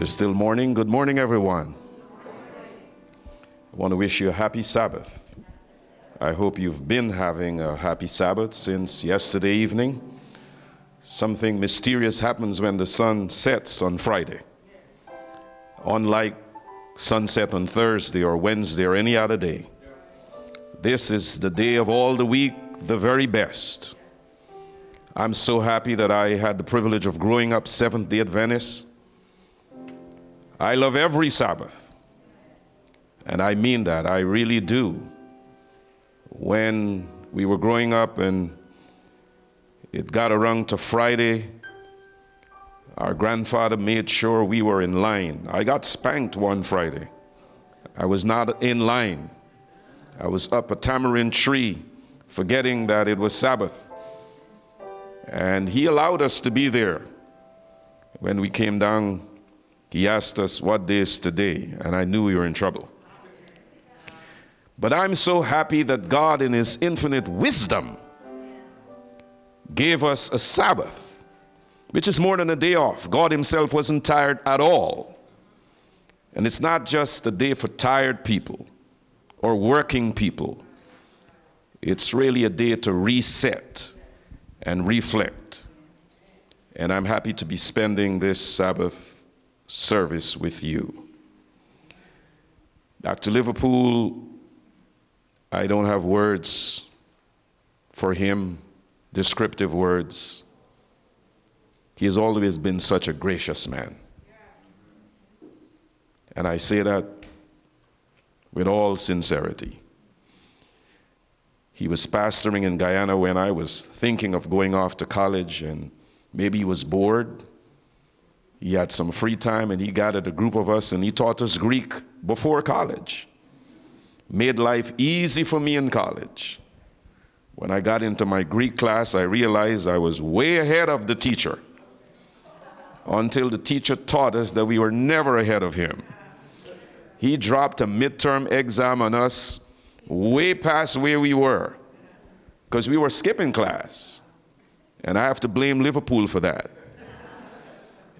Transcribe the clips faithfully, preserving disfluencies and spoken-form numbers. It is still morning. Good morning, everyone. I want to wish you a happy Sabbath. I hope you've been having a happy Sabbath since yesterday evening. Something mysterious happens when the sun sets on Friday. Unlike sunset on Thursday or Wednesday or any other day, this is the day of all the week, the very best. I'm so happy that I had the privilege of growing up Seventh-day Adventist. I love every Sabbath, and I mean that, I really do. When we were growing up and it got around to Friday, our grandfather made sure we were in line. I got spanked one Friday. I was not in line. I was up a tamarind tree, forgetting that it was Sabbath. And he allowed us to be there. When we came down, he asked us, what day is today? And I knew we were in trouble. But I'm so happy that God, in his infinite wisdom, gave us a Sabbath, which is more than a day off. God himself wasn't tired at all. And it's not just a day for tired people or working people. It's really a day to reset and reflect. And I'm happy to be spending this Sabbath service with you. Doctor Liverpool, I don't have words for him. Descriptive words. He has always been such a gracious man. And I say that with all sincerity. He was pastoring in Guyana when I was thinking of going off to college, and maybe he was bored. He had some free time, and he gathered a group of us, and he taught us Greek before college. Made life easy for me in college. When I got into my Greek class, I realized I was way ahead of the teacher, until the teacher taught us that we were never ahead of him. He dropped a midterm exam on us way past where we were, because we were skipping class. And I have to blame Liverpool for that.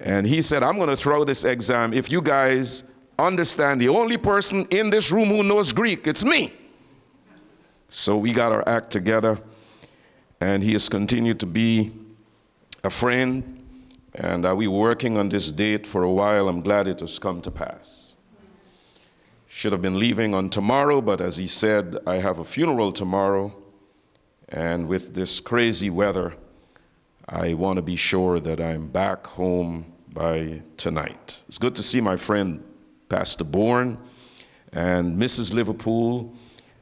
And he said, I'm going to throw this exam. If you guys understand, the only person in this room who knows Greek, it's me. So we got our act together, and he has continued to be a friend, and uh, we were working on this date for a while. I'm glad it has come to pass. Should have been leaving on tomorrow, but as he said, I have a funeral tomorrow, and with this crazy weather, I want to be sure that I'm back home by tonight. It's good to see my friend Pastor Bourne and Missus Liverpool,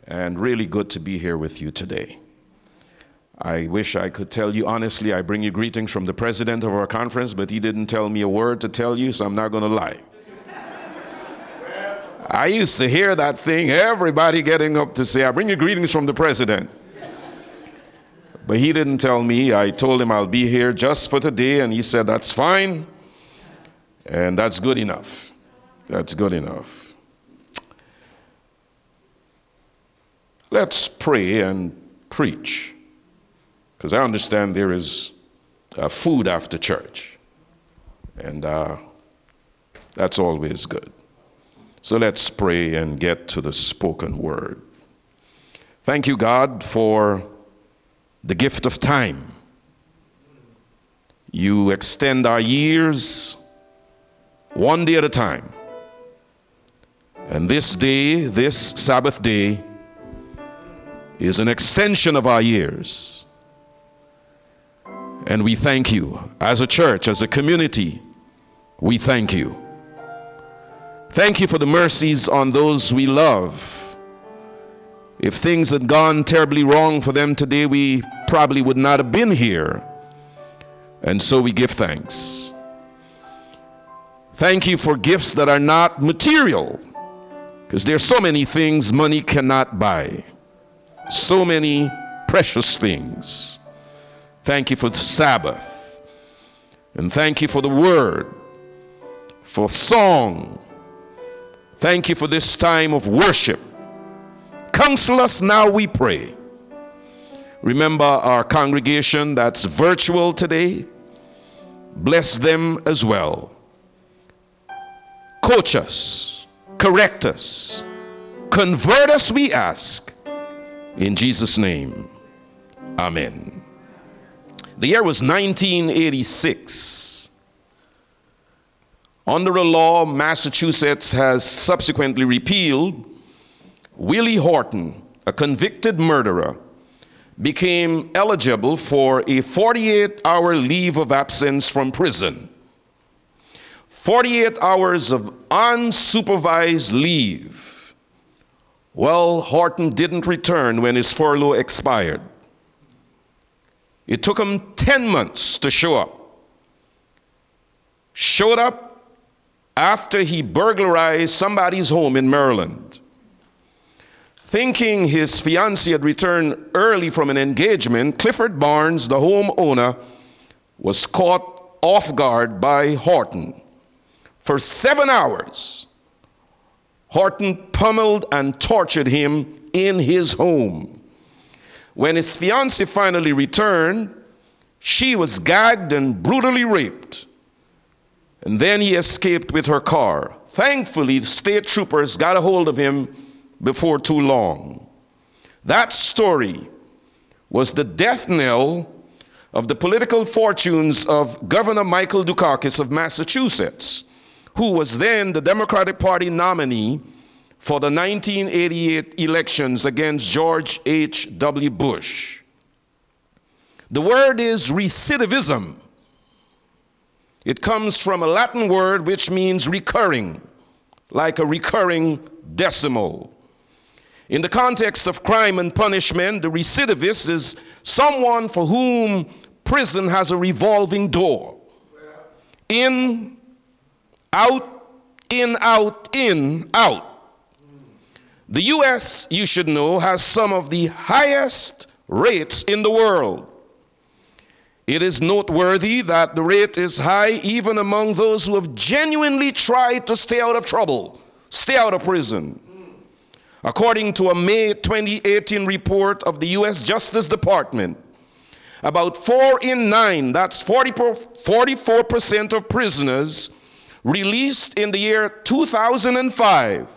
and really good to be here with you today. I wish I could tell you honestly, I bring you greetings from the president of our conference, but he didn't tell me a word to tell you, so I'm not gonna lie. I used to hear that thing, everybody getting up to say, I bring you greetings from the president. But he didn't tell me. I told him I'll be here just for today, and he said, that's fine, and that's good enough. That's good enough. Let's pray and preach, because I understand there is uh, food after church, and uh, that's always good. So let's pray and get to the spoken word. Thank you, God, for the gift of time. You extend our years one day at a time, and this day, this Sabbath day, is an extension of our years. And we thank you. As a church, as a community, we thank you. Thank you for the mercies on those we love. If things had gone terribly wrong for them today, we probably would not have been here. And so we give thanks. Thank you for gifts that are not material, because there are so many things money cannot buy. So many precious things. Thank you for the Sabbath, and thank you for the word, for song. Thank you for this time of worship. Counsel us now, we pray. Remember our congregation that's virtual today. Bless them as well. coach us, correct us, convert us, we ask. In Jesus' name, amen. The year was nineteen eighty-six. Under a law Massachusetts has subsequently repealed, Willie Horton, a convicted murderer, became eligible for a forty-eight hour leave of absence from prison. forty-eight hours of unsupervised leave. Well, Horton didn't return when his furlough expired. It took him ten months to show up. Showed up after he burglarized somebody's home in Maryland. Thinking his fiancée had returned early from an engagement, Clifford Barnes, the homeowner, was caught off guard by Horton. For seven hours, Horton pummeled and tortured him in his home. When his fiancée finally returned, she was gagged and brutally raped. And then he escaped with her car. Thankfully, state troopers got a hold of him before too long. That story was the death knell of the political fortunes of Governor Michael Dukakis of Massachusetts, who was then the Democratic Party nominee for the nineteen eighty-eight elections against George H W Bush. The word is recidivism. It comes from a Latin word which means recurring, like a recurring decimal. In the context of crime and punishment, the recidivist is someone for whom prison has a revolving door. In, out, in, out, in, out. The U S, you should know, has some of the highest rates in the world. It is noteworthy that the rate is high even among those who have genuinely tried to stay out of trouble, stay out of prison. According to a May twenty eighteen report of the U S Justice Department, about four in nine, that's forty-four percent of prisoners released in the year two thousand five,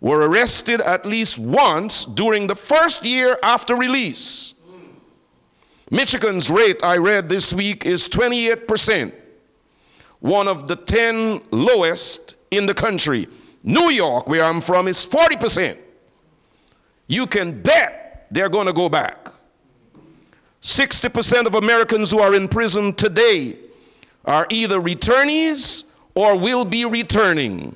were arrested at least once during the first year after release. Michigan's rate, I read this week, is twenty-eight percent, one of the ten lowest in the country. New York, where I'm from, is forty percent. You can bet they're going to go back. sixty percent of Americans who are in prison today are either returnees or will be returning.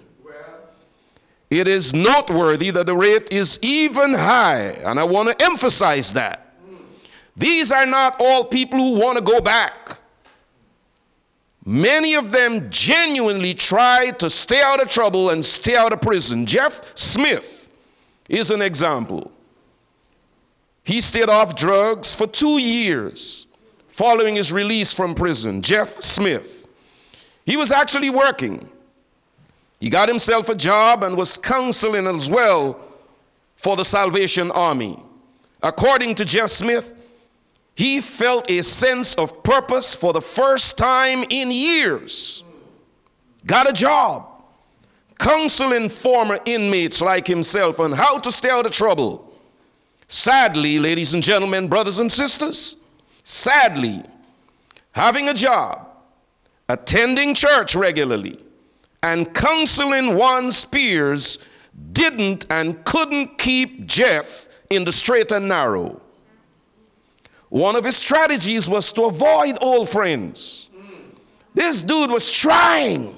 It is noteworthy that the rate is even high, and I want to emphasize that. These are not all people who want to go back. Many of them genuinely tried to stay out of trouble and stay out of prison. Jeff Smith is an example. He stayed off drugs for two years following his release from prison. Jeff Smith. He was actually working. He got himself a job and was counseling as well for the Salvation Army. According to Jeff Smith, he felt a sense of purpose for the first time in years. Got a job, counseling former inmates like himself on how to stay out of trouble. Sadly, ladies and gentlemen, brothers and sisters, sadly, having a job, attending church regularly, and counseling one's peers didn't and couldn't keep Jeff in the straight and narrow. One of his strategies was to avoid old friends. This dude was trying.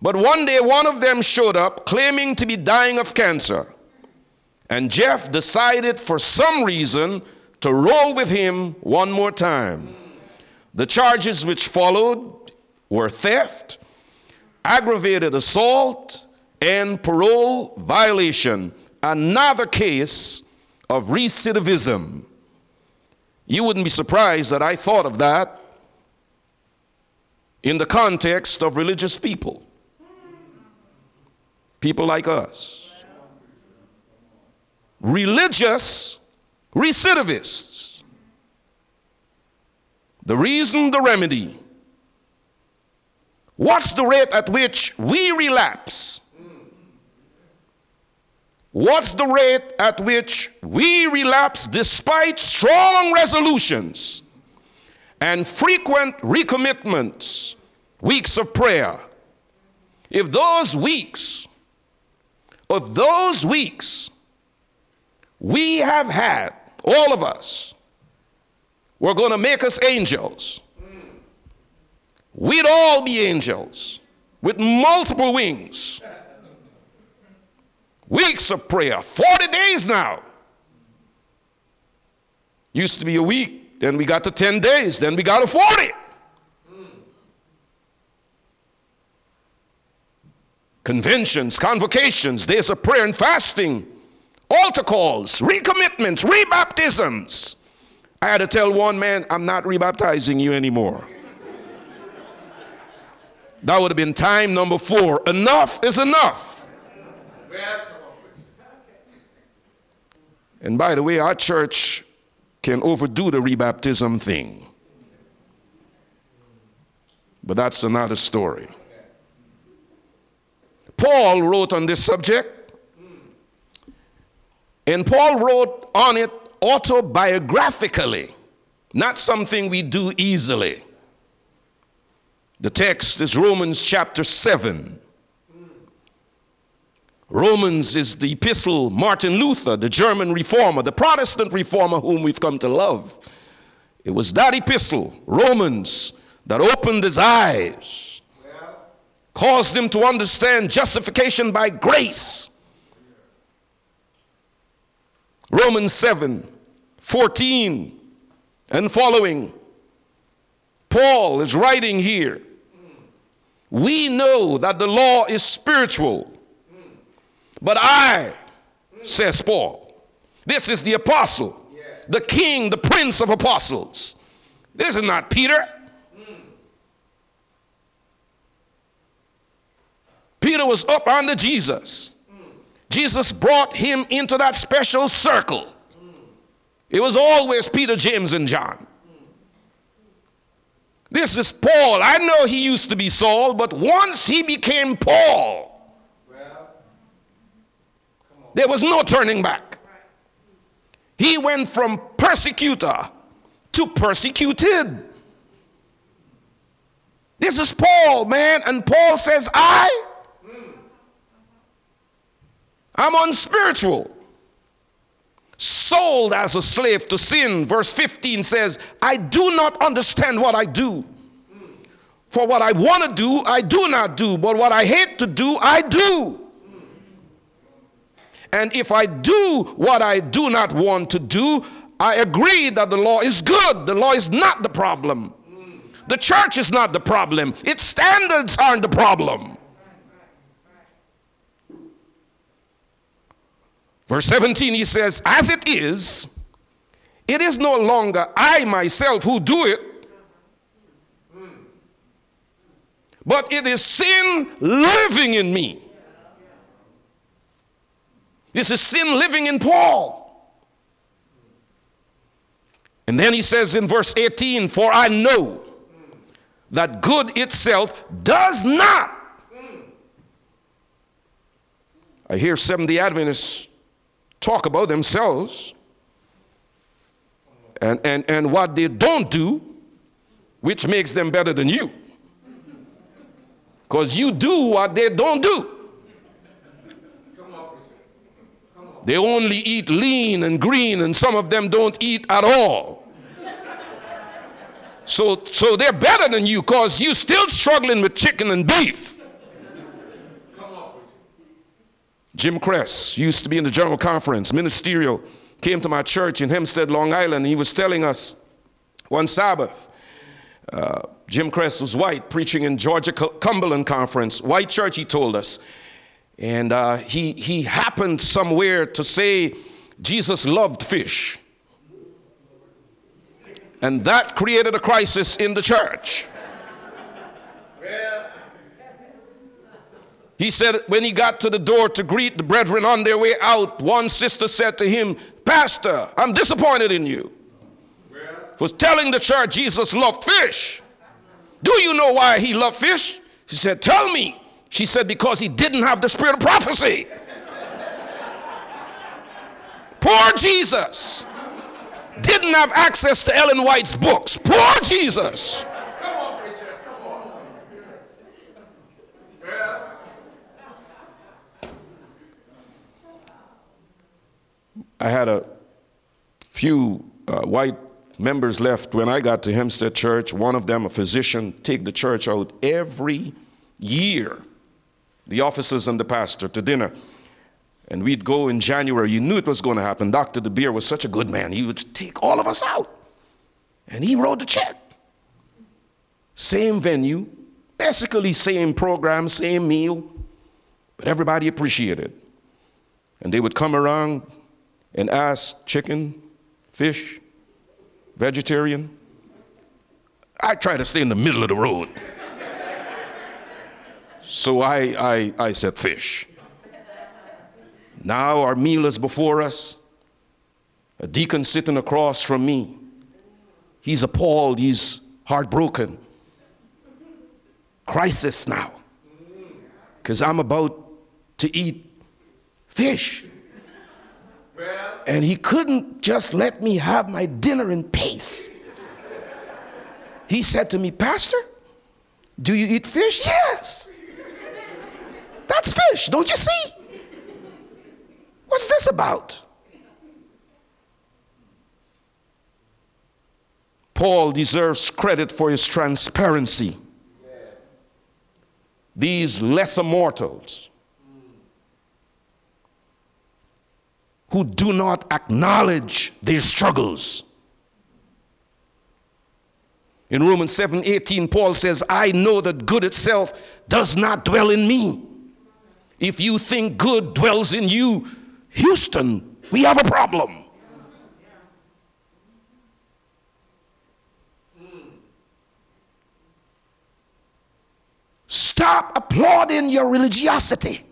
But one day, one of them showed up claiming to be dying of cancer. And Jeff decided for some reason to roll with him one more time. The charges which followed were theft, aggravated assault, and parole violation. Another case of recidivism. You wouldn't be surprised that I thought of that in the context of religious people, people like us. Religious recidivists. The reason, the remedy. What's the rate at which we relapse? What's the rate at which we relapse despite strong resolutions and frequent recommitments, weeks of prayer? If those weeks, of those weeks, we have had, all of us, we're going to make us angels. We'd all be angels with multiple wings. Weeks of prayer, forty days now. Used to be a week, then we got to ten days, then we got to forty. Conventions, convocations, days of prayer and fasting, altar calls, recommitments, rebaptisms. I had to tell one man, I'm not rebaptizing you anymore. That would have been time number four. Enough is enough. And by the way, our church can overdo the rebaptism thing. But that's another story. Paul wrote on this subject. And Paul wrote on it autobiographically, not something we do easily. The text is Romans chapter seven. Romans is the epistle Martin Luther, the German reformer, the Protestant reformer whom we've come to love. It was that epistle, Romans, that opened his eyes, caused him to understand justification by grace. Romans seven, fourteen and following. Paul is writing here, we know that the law is spiritual, but I, says Paul, this is the apostle, the king, the prince of apostles. This is not Peter. Peter was up under Jesus. Jesus brought him into that special circle. It was always Peter, James, and John. This is Paul. I know he used to be Saul, but once he became Paul, well, there was no turning back. He went from persecutor to persecuted. This is Paul, man, and Paul says, I, I'm unspiritual, sold as a slave to sin. Verse fifteen says, I do not understand what I do. For what I want to do, I do not do. But what I hate to do, I do. And if I do what I do not want to do, I agree that the law is good. The law is not the problem. The church is not the problem. Its standards aren't the problem. Verse seventeen, he says, as it is, it is no longer I myself who do it, but it is sin living in me. This is sin living in Paul. And then he says in verse eighteen, for I know that good itself does not. I hear Seventh-day Adventists talk about themselves and, and, and what they don't do, which makes them better than you. Because you do what they don't do. They only eat lean and green, and some of them don't eat at all. So, so they're better than you because you're still struggling with chicken and beef. Jim Cress used to be in the General Conference, ministerial, came to my church in Hempstead, Long Island, and he was telling us one Sabbath, uh, Jim Cress was white, preaching in Georgia Cumberland Conference, white church, he told us, and uh, he, he happened somewhere to say Jesus loved fish, and that created a crisis in the church. He said when he got to the door to greet the brethren on their way out, one sister said to him, Pastor, I'm disappointed in you for telling the church Jesus loved fish. Do you know why he loved fish? She said, tell me. She said, because he didn't have the spirit of prophecy. Poor Jesus. Didn't have access to Ellen White's books. Poor Jesus. Come on, preacher. Come on. Yeah. I had a few uh, white members left when I got to Hempstead Church. One of them, a physician, take the church out every year, the officers and the pastor, to dinner. And we'd go in January. You knew it was going to happen. Doctor De Beer was such a good man. He would take all of us out. And he wrote the check. Same venue, basically same program, same meal. But everybody appreciated it. And they would come around and ask chicken, fish, vegetarian. I try to stay in the middle of the road. So I, I, I said fish. Now our meal is before us. A deacon sitting across from me. He's appalled. He's heartbroken. Crisis now. Because I'm about to eat fish. And he couldn't just let me have my dinner in peace. He said to me, Pastor, do you eat fish? Yes. That's fish. Don't you see? What's this about? Paul deserves credit for his transparency. Yes. These lesser mortals who do not acknowledge their struggles. In Romans seven eighteen, Paul says, I know that good itself does not dwell in me. If you think good dwells in you, Houston, we have a problem. Stop applauding your religiosity.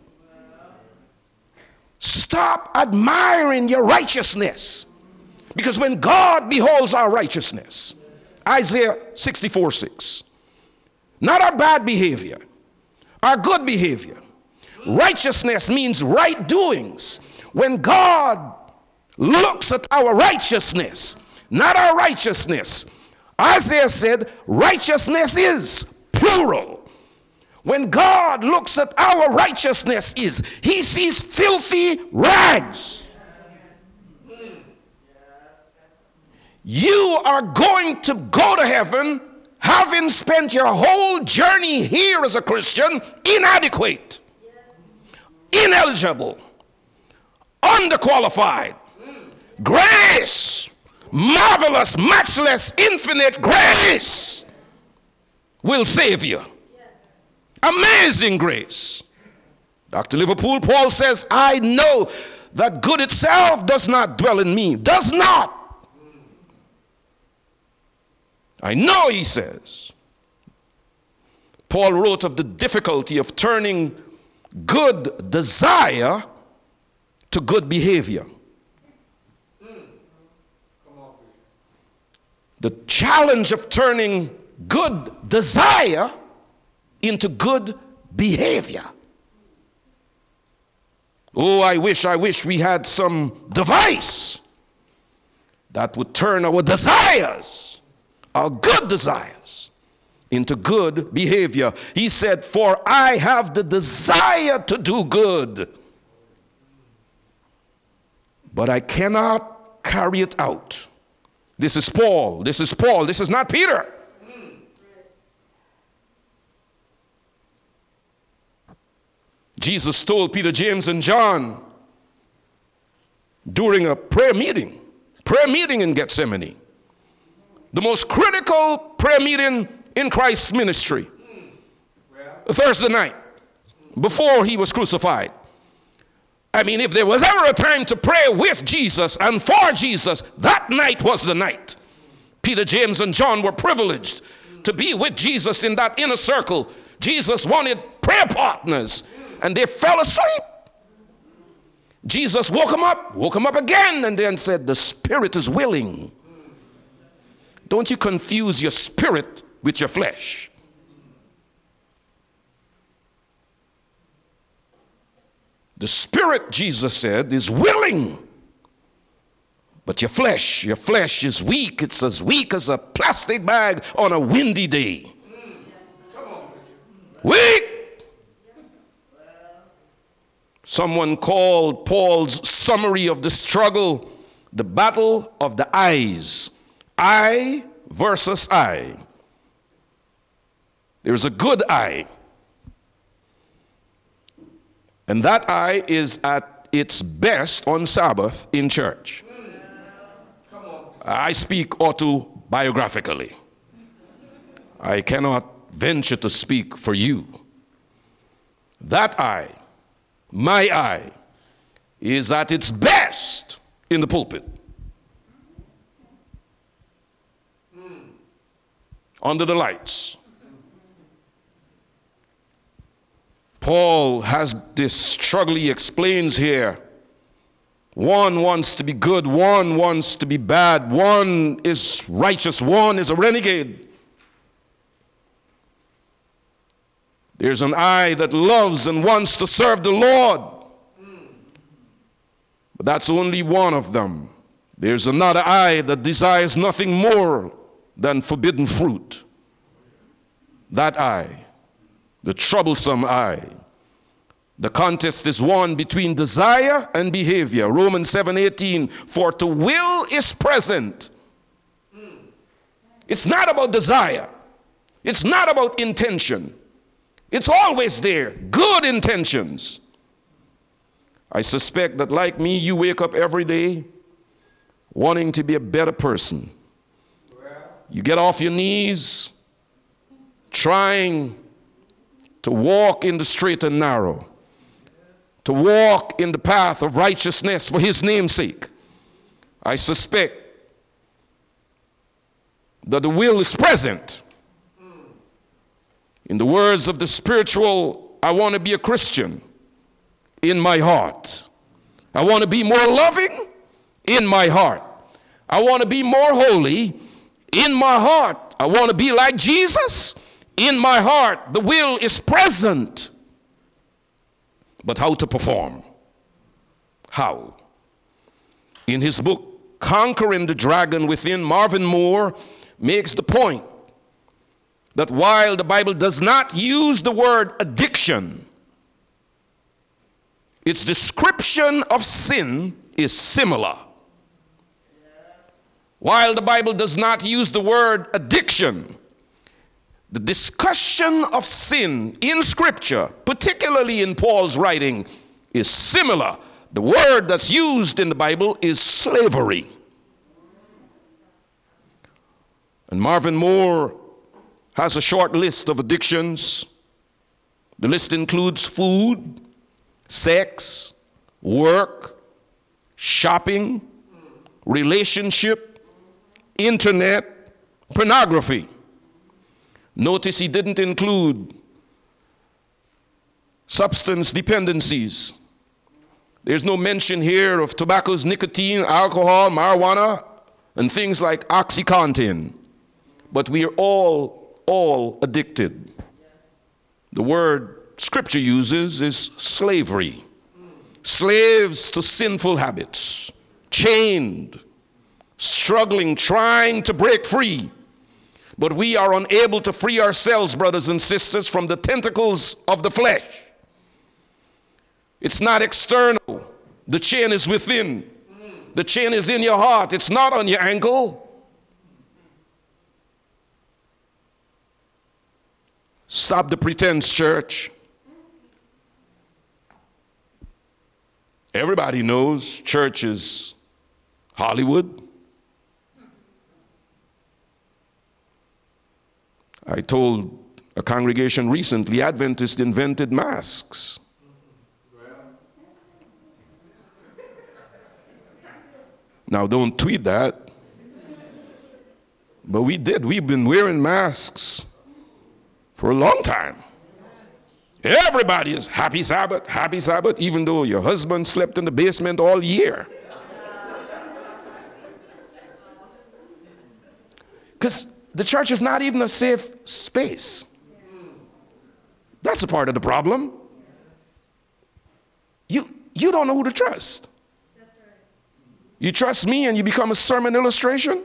Stop admiring your righteousness. Because when God beholds our righteousness, Isaiah sixty-four six, not our bad behavior, our good behavior. Righteousness means right doings. When God looks at our righteousness, not our righteousness, Isaiah said, righteousness is plural. When God looks at our righteousness is, he sees filthy rags. You are going to go to heaven having spent your whole journey here as a Christian inadequate, ineligible, underqualified. Grace, marvelous, matchless, infinite grace will save you. Amazing grace. Doctor Liverpool, Paul says, I know that good itself does not dwell in me. Does not. I know, he says. Paul wrote of the difficulty of turning good desire to good behavior. The challenge of turning good desire into good behavior. Oh, I wish, I wish we had some device that would turn our desires, our good desires, into good behavior. He said, for I have the desire to do good, but I cannot carry it out. This is Paul. This is Paul. This is not Peter. Jesus told Peter, James, and John during a prayer meeting, prayer meeting in Gethsemane, the most critical prayer meeting in Christ's ministry, Thursday night, before he was crucified. I mean, if there was ever a time to pray with Jesus and for Jesus, that night was the night. Peter, James, and John were privileged to be with Jesus in that inner circle. Jesus wanted prayer partners, and they fell asleep. Jesus woke them up, woke them up again, and then said, the spirit is willing. Don't you confuse your spirit with your flesh. The spirit, Jesus said, is willing, but your flesh, your flesh is weak. It's as weak as a plastic bag on a windy day. Weak. Someone called Paul's summary of the struggle the battle of the eyes. I versus I. There's a good I. And that I is at its best on Sabbath in church. I speak autobiographically. I cannot venture to speak for you. That I, my I, is at its best in the pulpit. Mm. Under the lights. Paul has this struggle he explains here. One wants to be good, one wants to be bad, one is righteous, one is a renegade. There's an I that loves and wants to serve the Lord. But that's only one of them. There's another I that desires nothing more than forbidden fruit. That I, the troublesome I. The contest is won between desire and behavior. Romans seven eighteen, for to will is present. It's not about desire. It's not about intention. It's always there. Good intentions. I suspect that like me, you wake up every day wanting to be a better person. You get off your knees trying to walk in the straight and narrow. To walk in the path of righteousness for his name's sake. I suspect that the will is present. In the words of the spiritual, I want to be a Christian in my heart. I want to be more loving in my heart. I want to be more holy in my heart. I want to be like Jesus in my heart. The will is present. But how to perform? How? In his book, Conquering the Dragon Within, Marvin Moore makes the point that while the Bible does not use the word addiction, its description of sin is similar. While the Bible does not use the word addiction, the discussion of sin in Scripture, particularly in Paul's writing, is similar. The word that's used in the Bible is slavery. And Marvin Moore has a short list of addictions. The list includes food, sex, work, shopping, relationship, internet, pornography. Notice he didn't include substance dependencies. There's no mention here of tobacco's nicotine, alcohol, marijuana, and things like OxyContin. But we are all, all addicted. The word Scripture uses is slavery. Slaves to sinful habits. Chained, struggling, trying to break free. But we are unable to free ourselves, brothers and sisters, from the tentacles of the flesh. It's not external. The chain is within. The chain is in your heart. It's not on your ankle. Stop the pretense, church. Everybody knows church is Hollywood. I told a congregation recently, Adventists invented masks. Now, don't tweet that. But we did. We've been wearing masks for a long time. Everybody is happy Sabbath, happy Sabbath, even though your husband slept in the basement all year. Because the church is not even a safe space. That's a part of the problem. you you don't know who to trust. That's right. You trust me and you become a sermon illustration?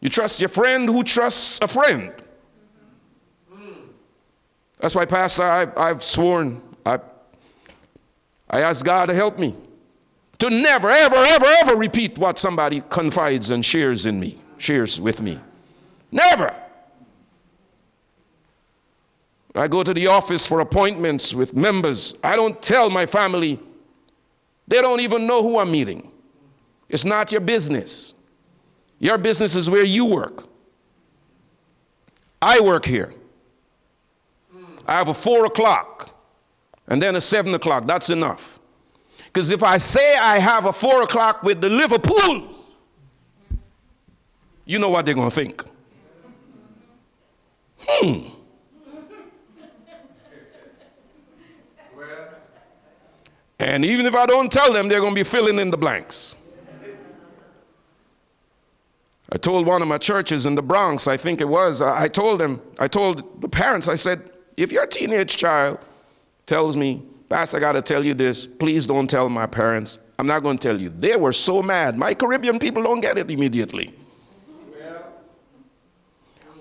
You trust your friend who trusts a friend. That's why, Pastor, I've, I've sworn, I, I ask God to help me to never, ever, ever, ever repeat what somebody confides and shares in me, shares with me. Never. I go to the office for appointments with members. I don't tell my family. They don't even know who I'm meeting. It's not your business. Your business is where you work. I work here. I have a four o'clock and then a seven o'clock. That's enough. Because if I say I have a four o'clock with the Liverpool, you know what they're going to think. Hmm. And even if I don't tell them, they're going to be filling in the blanks. I told one of my churches in the Bronx, I think it was, I told them, I told the parents, I said, if your teenage child tells me, Pastor, I got to tell you this, please don't tell my parents. I'm not going to tell you. They were so mad. My Caribbean people don't get it immediately. Yeah.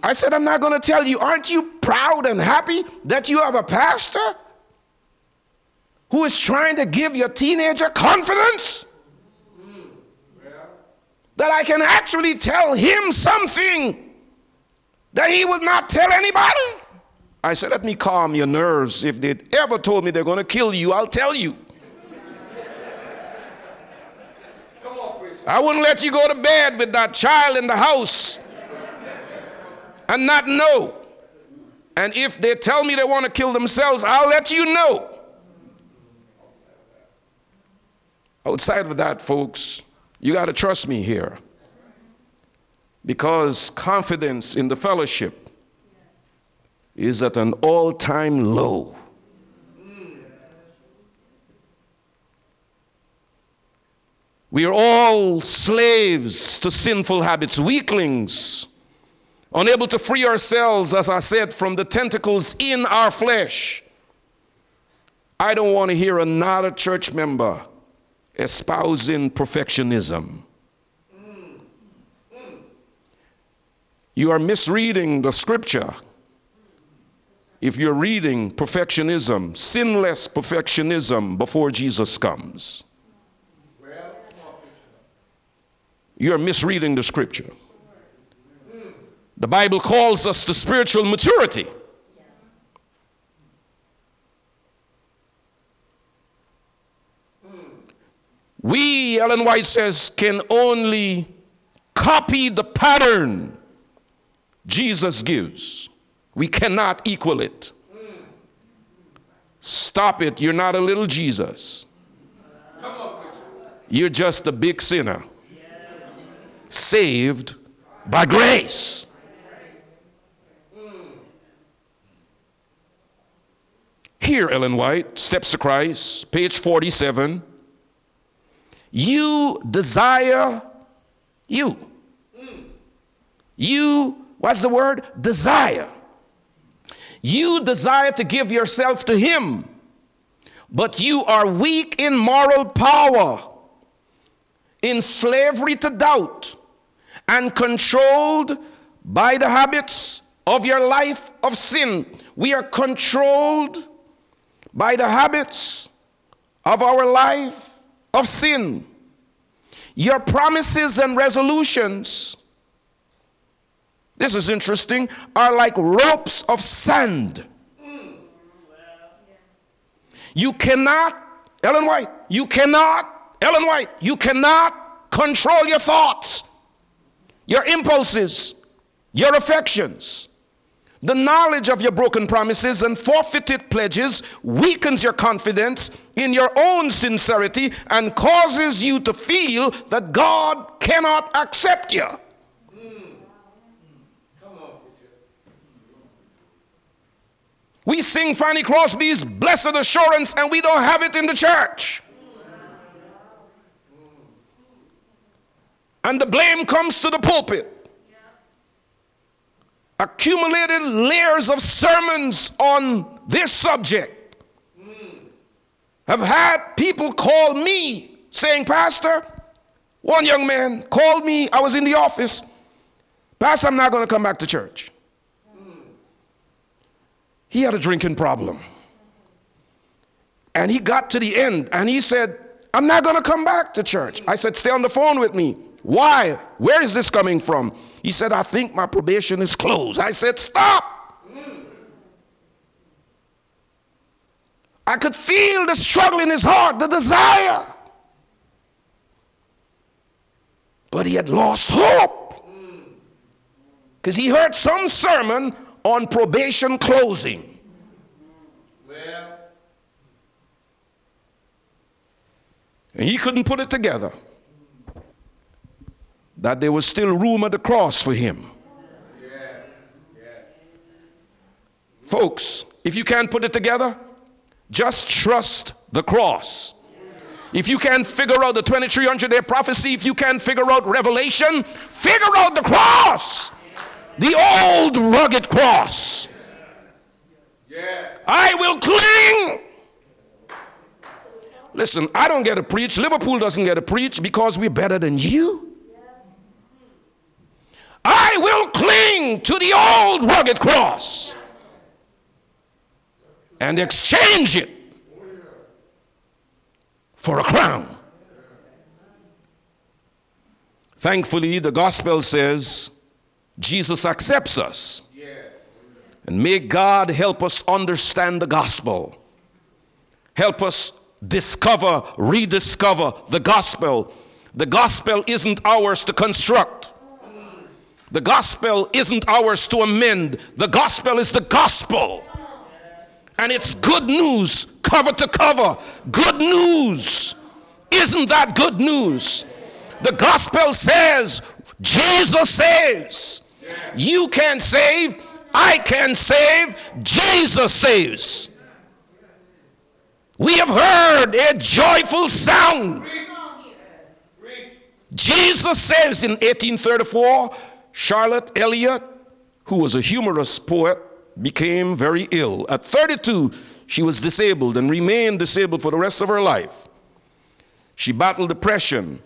I said, I'm not going to tell you. Aren't you proud and happy that you have a pastor who is trying to give your teenager confidence? Mm. Yeah. That I can actually tell him something that he would not tell anybody? I said, let me calm your nerves. If they ever told me they're going to kill you, I'll tell you. Come on, preacher. I wouldn't let you go to bed with that child in the house and not know. And if they tell me they want to kill themselves, I'll let you know. Outside of that, folks, you got to trust me here. Because confidence in the fellowship is at an all-time low. We are all slaves to sinful habits, weaklings, unable to free ourselves, as I said, from the tentacles in our flesh. I don't want to hear another church member espousing perfectionism. You are misreading the scripture. If you're reading perfectionism, sinless perfectionism before Jesus comes, you're misreading the scripture. The Bible calls us to spiritual maturity. We, Ellen White says, can only copy the pattern Jesus gives. We cannot equal it. Stop it. You're not a little Jesus. You're just a big sinner. Saved by grace. Here, Ellen White, Steps to Christ, page forty-seven. You desire you. You, what's the word? Desire. You desire to give yourself to him, but you are weak in moral power, in slavery to doubt, and controlled by the habits of your life of sin. We are controlled by the habits of our life of sin. Your promises and resolutions, this is interesting, are like ropes of sand. You cannot, Ellen White, you cannot, Ellen White, you cannot control your thoughts, your impulses, your affections. The knowledge of your broken promises and forfeited pledges weakens your confidence in your own sincerity and causes you to feel that God cannot accept you. We sing Fanny Crosby's Blessed Assurance and we don't have it in the church. And the blame comes to the pulpit. accumulated layers of sermons on this subject. Mm. I've had people call me saying, Pastor, one young man called me, I was in the office, Pastor, I'm not going to come back to church. Mm. He had a drinking problem. And he got to the end and he said, I'm not going to come back to church. I said, stay on the phone with me. Why? Where is this coming from? He said, I think my probation is closed. I said, stop. Mm. I could feel the struggle in his heart, the desire. But he had lost hope because he heard some sermon on probation closing. Well. And he couldn't put it together that there was still room at the cross for him. Yes, yes. Folks, if you can't put it together, just trust the cross. If you can't figure out the twenty-three hundred day prophecy, if you can't figure out Revelation, figure out the cross. The old rugged cross. Yes. I will cling. Listen, I don't get to preach. Liverpool doesn't get to preach because we're better than you. I will cling to the old rugged cross and exchange it for a crown. Thankfully, the gospel says Jesus accepts us. And may God help us understand the gospel. Help us discover, rediscover the gospel. The gospel isn't ours to construct. The gospel isn't ours to amend. The gospel is the gospel. And it's good news, cover to cover. Good news. Isn't that good news? The gospel says, Jesus saves. You can't save, I can save, Jesus saves. We have heard a joyful sound. Jesus saves. In eighteen thirty-four, Charlotte Elliott, who was a humorous poet, became very ill. At thirty-two, she was disabled and remained disabled for the rest of her life. She battled depression,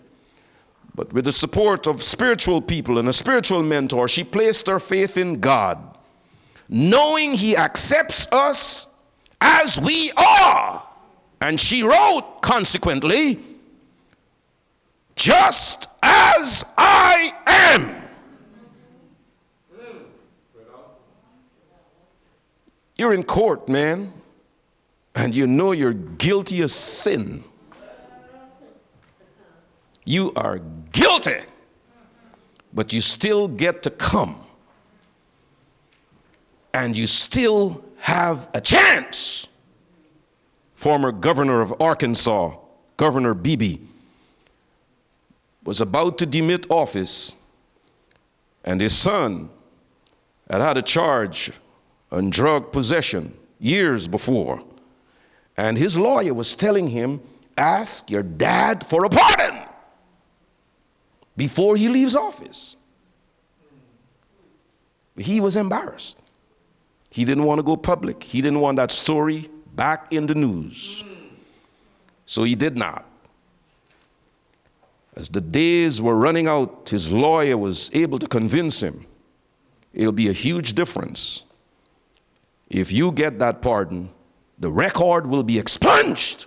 but with the support of spiritual people and a spiritual mentor, she placed her faith in God, knowing He accepts us as we are. And she wrote, consequently, just as I am. You're in court, man, and you know you're guilty of sin. You are guilty, but you still get to come. And you still have a chance. Former governor of Arkansas, Governor Beebe, was about to demit office, and his son had had a charge on drug possession years before, and his lawyer was telling him, ask your dad for a pardon before he leaves office. But he was embarrassed. He didn't want to go public. He didn't want that story back in the news. So he did not. As the days were running out, his lawyer was able to convince him it'll be a huge difference. If you get that pardon, the record will be expunged.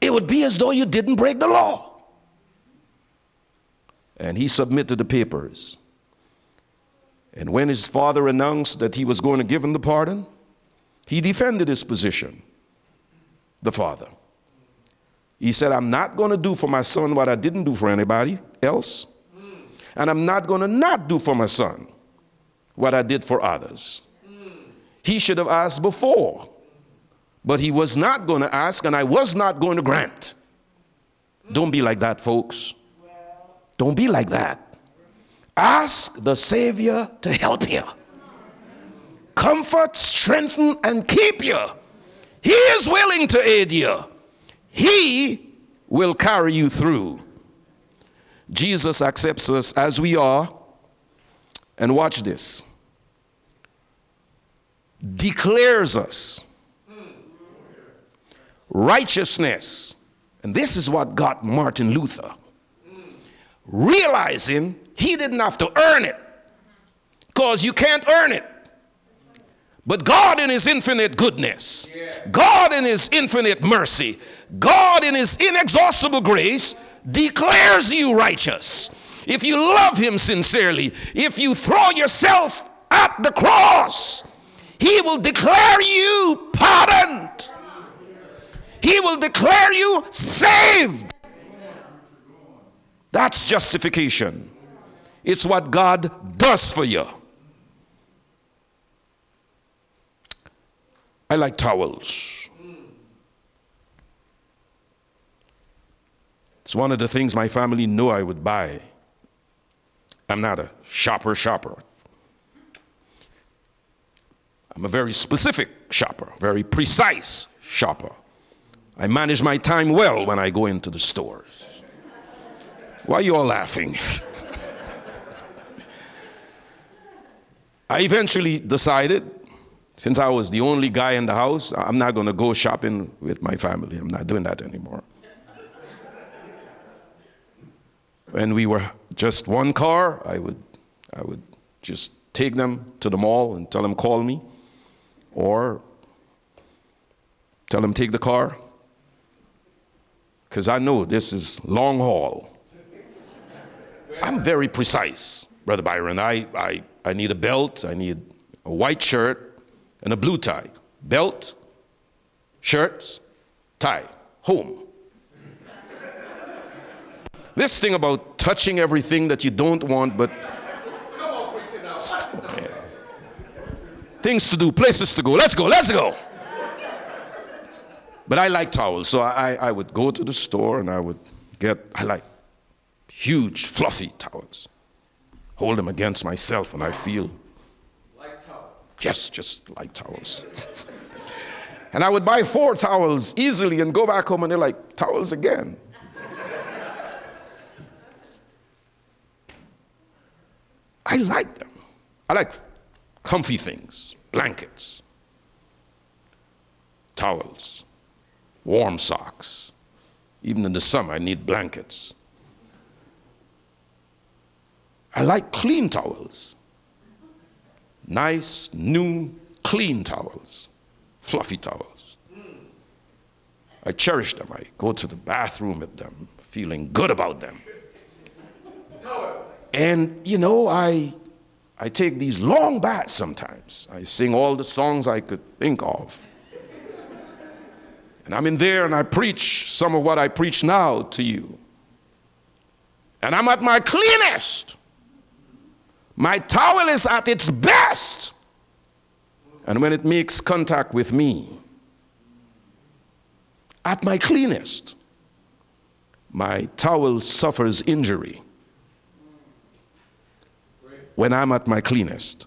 It would be as though you didn't break the law. And he submitted the papers. And when his father announced that he was going to give him the pardon, he defended his position, the father. He said, I'm not going to do for my son what I didn't do for anybody else. And I'm not going to not do for my son what I did for others. He should have asked before, but he was not going to ask, and I was not going to grant. Don't be like that, folks. Don't be like that. Ask the Savior to help you. Comfort, strengthen, and keep you. He is willing to aid you. He will carry you through. Jesus accepts us as we are and watch this, declares us righteousness. And this is what got Martin Luther, realizing he didn't have to earn it, because you can't earn it. But God in his infinite goodness, God in his infinite mercy, God in his inexhaustible grace declares you righteous. If you love him sincerely, if you throw yourself at the cross, he will declare you pardoned. He will declare you saved. That's justification. It's what God does for you. I like towels. It's one of the things my family knew I would buy. I'm not a shopper shopper. I'm a very specific shopper, very precise shopper. I manage my time well when I go into the stores. Why are you all laughing? I eventually decided, since I was the only guy in the house, I'm not going to go shopping with my family. I'm not doing that anymore. When we were just one car, I would, I would just take them to the mall and tell them, call me, or tell them, take the car. Because I know this is long haul. I'm very precise, Brother Byron. I, I, I need a belt, I need a white shirt, and a blue tie. Belt, shirts, tie, home. This thing about touching everything that you don't want, but come on, preacher, now. Oh, yeah. Things to do, places to go. Let's go, let's go. But I like towels, so I, I would go to the store and I would get, I like huge, fluffy towels. Hold them against myself and I feel. Like towels? Yes, just like towels. And I would buy four towels easily and go back home and they're like, towels again. I like them. I like comfy things, blankets, towels, warm socks. Even in the summer, I need blankets. I like clean towels. Nice, new, clean towels, fluffy towels. I cherish them. I go to the bathroom with them, feeling good about them. Towels. And, you know, I, I take these long baths sometimes. I sing all the songs I could think of. And I'm in there and I preach some of what I preach now to you. And I'm at my cleanest. My towel is at its best. And when it makes contact with me, at my cleanest, my towel suffers injury. When I'm at my cleanest.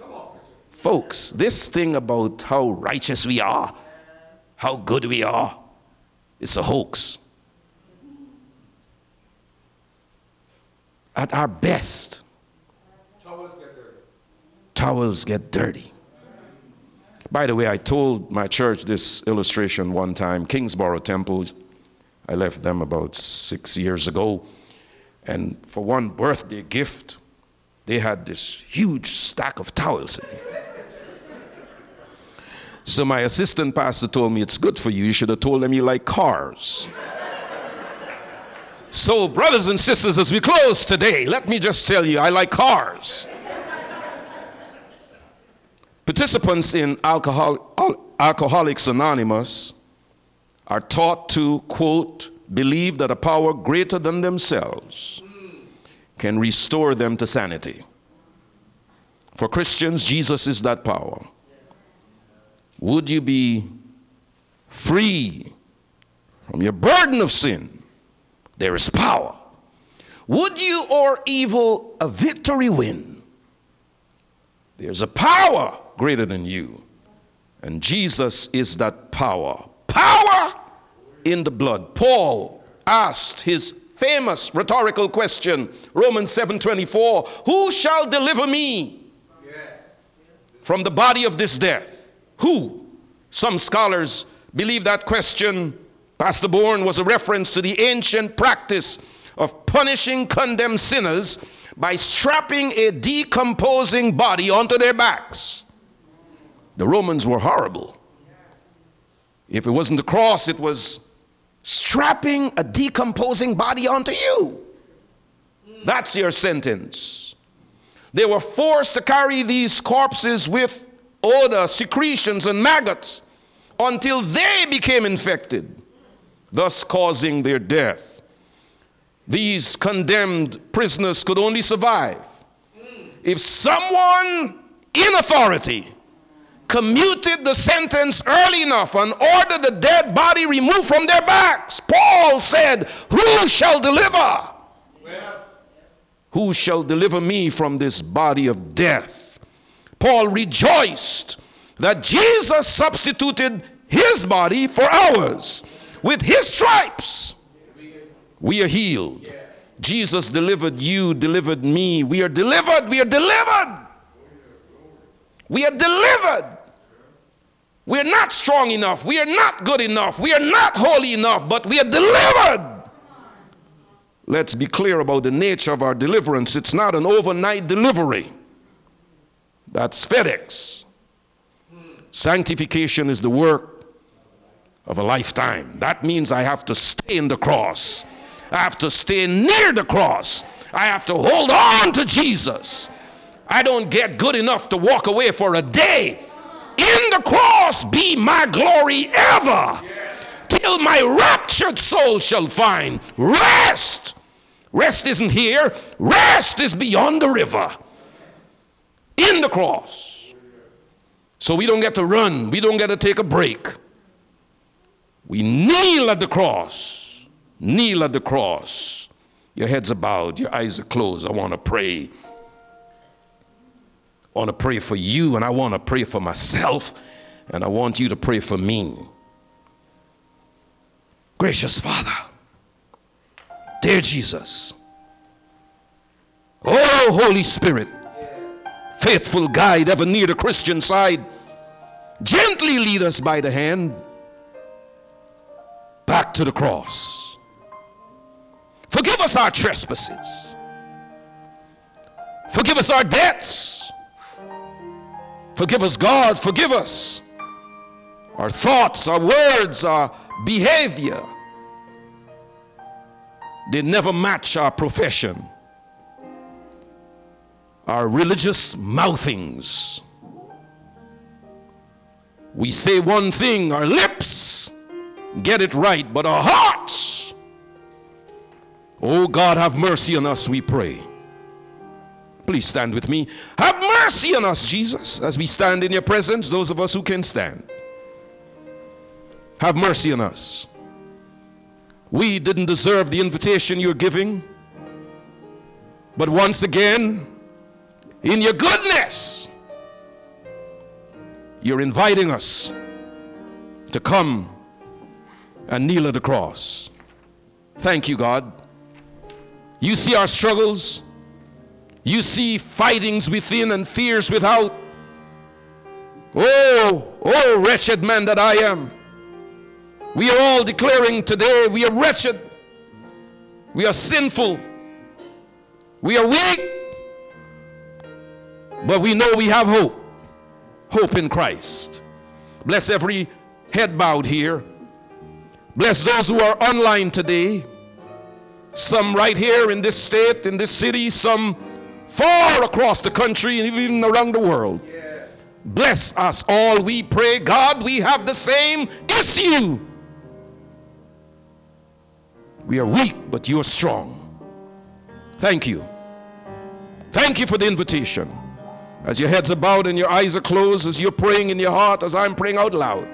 Come on. Folks, this thing about how righteous we are, how good we are, it's a hoax. At our best, towels get dirty. Towels get dirty. By the way, I told my church this illustration one time, Kingsborough Temple. I left them about six years ago. And for one birthday gift, they had this huge stack of towels in it. So my assistant pastor told me, it's good for you. You should have told them you like cars. So brothers and sisters, as we close today, let me just tell you, I like cars. Participants in Alcohol, Alcoholics Anonymous are taught to, quote, believe that a power greater than themselves can restore them to sanity. For Christians, Jesus is that power. Would you be free from your burden of sin? There is power. Would you o'er evil a victory win? There's a power greater than you. And Jesus is that power. Power in the blood. Paul asked his famous rhetorical question, Romans seven twenty-four, who shall deliver me yes. from the body of this death? Who? Some scholars believe that question, Pastor Bourne, was a reference to the ancient practice of punishing condemned sinners by strapping a decomposing body onto their backs. The Romans were horrible. If it wasn't the cross, it was strapping a decomposing body onto you. That's your sentence. They were forced to carry these corpses with odor, secretions, and maggots until they became infected, thus causing their death. These condemned prisoners could only survive if someone in authority commuted the sentence early enough and ordered the dead body removed from their backs. Paul said, who shall deliver? Well. Who shall deliver me from this body of death? Paul rejoiced that Jesus substituted his body for ours. With his stripes we are healed. Yeah. Jesus delivered you, delivered me. We are delivered. We are delivered. We are delivered. We are not strong enough. We are not good enough. We are not holy enough, but we are delivered. Let's be clear about the nature of our deliverance. It's not an overnight delivery. That's FedEx. Sanctification is the work of a lifetime. That means I have to stay in the cross. I have to stay near the cross. I have to hold on to Jesus. I don't get good enough to walk away for a day. In the cross be my glory ever, till my raptured soul shall find rest. Rest isn't here. Rest is beyond the river. In the cross. So we don't get to run. We don't get to take a break. We kneel at the cross. Kneel at the cross. Your heads are bowed, your eyes are closed. I want to pray. I want to pray for you, and I want to pray for myself, and I want you to pray for me. Gracious Father, dear Jesus, oh Holy Spirit, faithful guide ever near the Christian side, gently lead us by the hand back to the cross. Forgive us our trespasses. Forgive us our debts. Forgive us, God. Forgive us our thoughts, our words, our behavior. They never match our profession, our religious mouthings. We say one thing, our lips get it right, but our hearts. Oh God, have mercy on us, we pray. Please stand with me. Have mercy on us, Jesus, as we stand in your presence, those of us who can stand. Have mercy on us. We didn't deserve the invitation you're giving, but once again, in your goodness, you're inviting us to come and kneel at the cross. Thank you, God. You see our struggles. You see fightings within and fears without. Oh, oh, wretched man that I am. We are all declaring today we are wretched. We are sinful. We are weak. But we know we have hope. Hope in Christ. Bless every head bowed here. Bless those who are online today. Some right here in this state, in this city, some far across the country, and even around the world. Yes. Bless us all, we pray. God, we have the same issue. We are weak, but you are strong. Thank you. Thank you for the invitation. As your heads are bowed and your eyes are closed, as you're praying in your heart, as I'm praying out loud,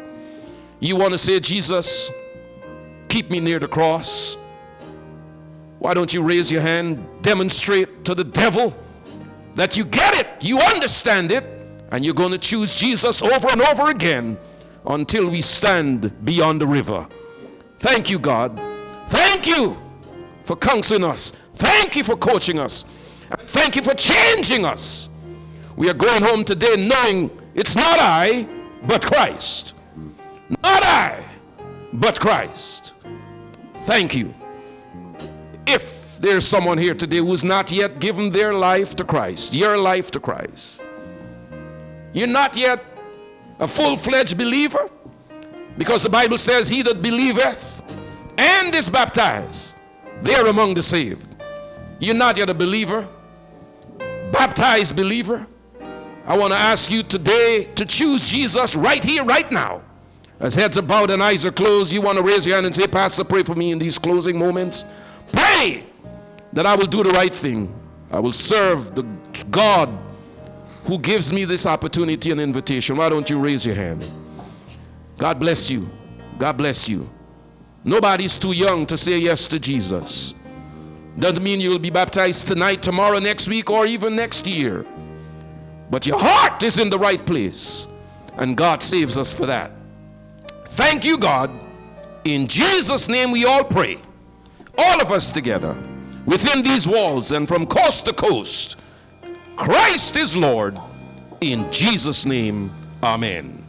you want to say, Jesus, keep me near the cross. Why don't you raise your hand, demonstrate to the devil that you get it, you understand it, and you're going to choose Jesus over and over again until we stand beyond the river. Thank you, God. Thank you for counseling us. Thank you for coaching us. And thank you for changing us. We are going home today knowing it's not I, but Christ. Not I, but Christ. Thank you. If there's someone here today who's not yet given their life to Christ, your life to Christ, you're not yet a full-fledged believer, because the Bible says, he that believeth and is baptized, they are among the saved. You're not yet a believer, baptized believer. I want to ask you today to choose Jesus right here, right now. As heads are bowed and eyes are closed, you want to raise your hand and say, Pastor, pray for me in these closing moments. Pray that I will do the right thing. I will serve the God who gives me this opportunity and invitation. Why don't you raise your hand? God bless you. God bless you. Nobody's too young to say yes to Jesus. Doesn't mean you'll be baptized tonight, tomorrow, next week, or even next year. But your heart is in the right place, and God saves us for that. Thank you, God. In Jesus' name we all pray. All of us together, within these walls and from coast to coast. Christ is Lord. In Jesus' name, amen.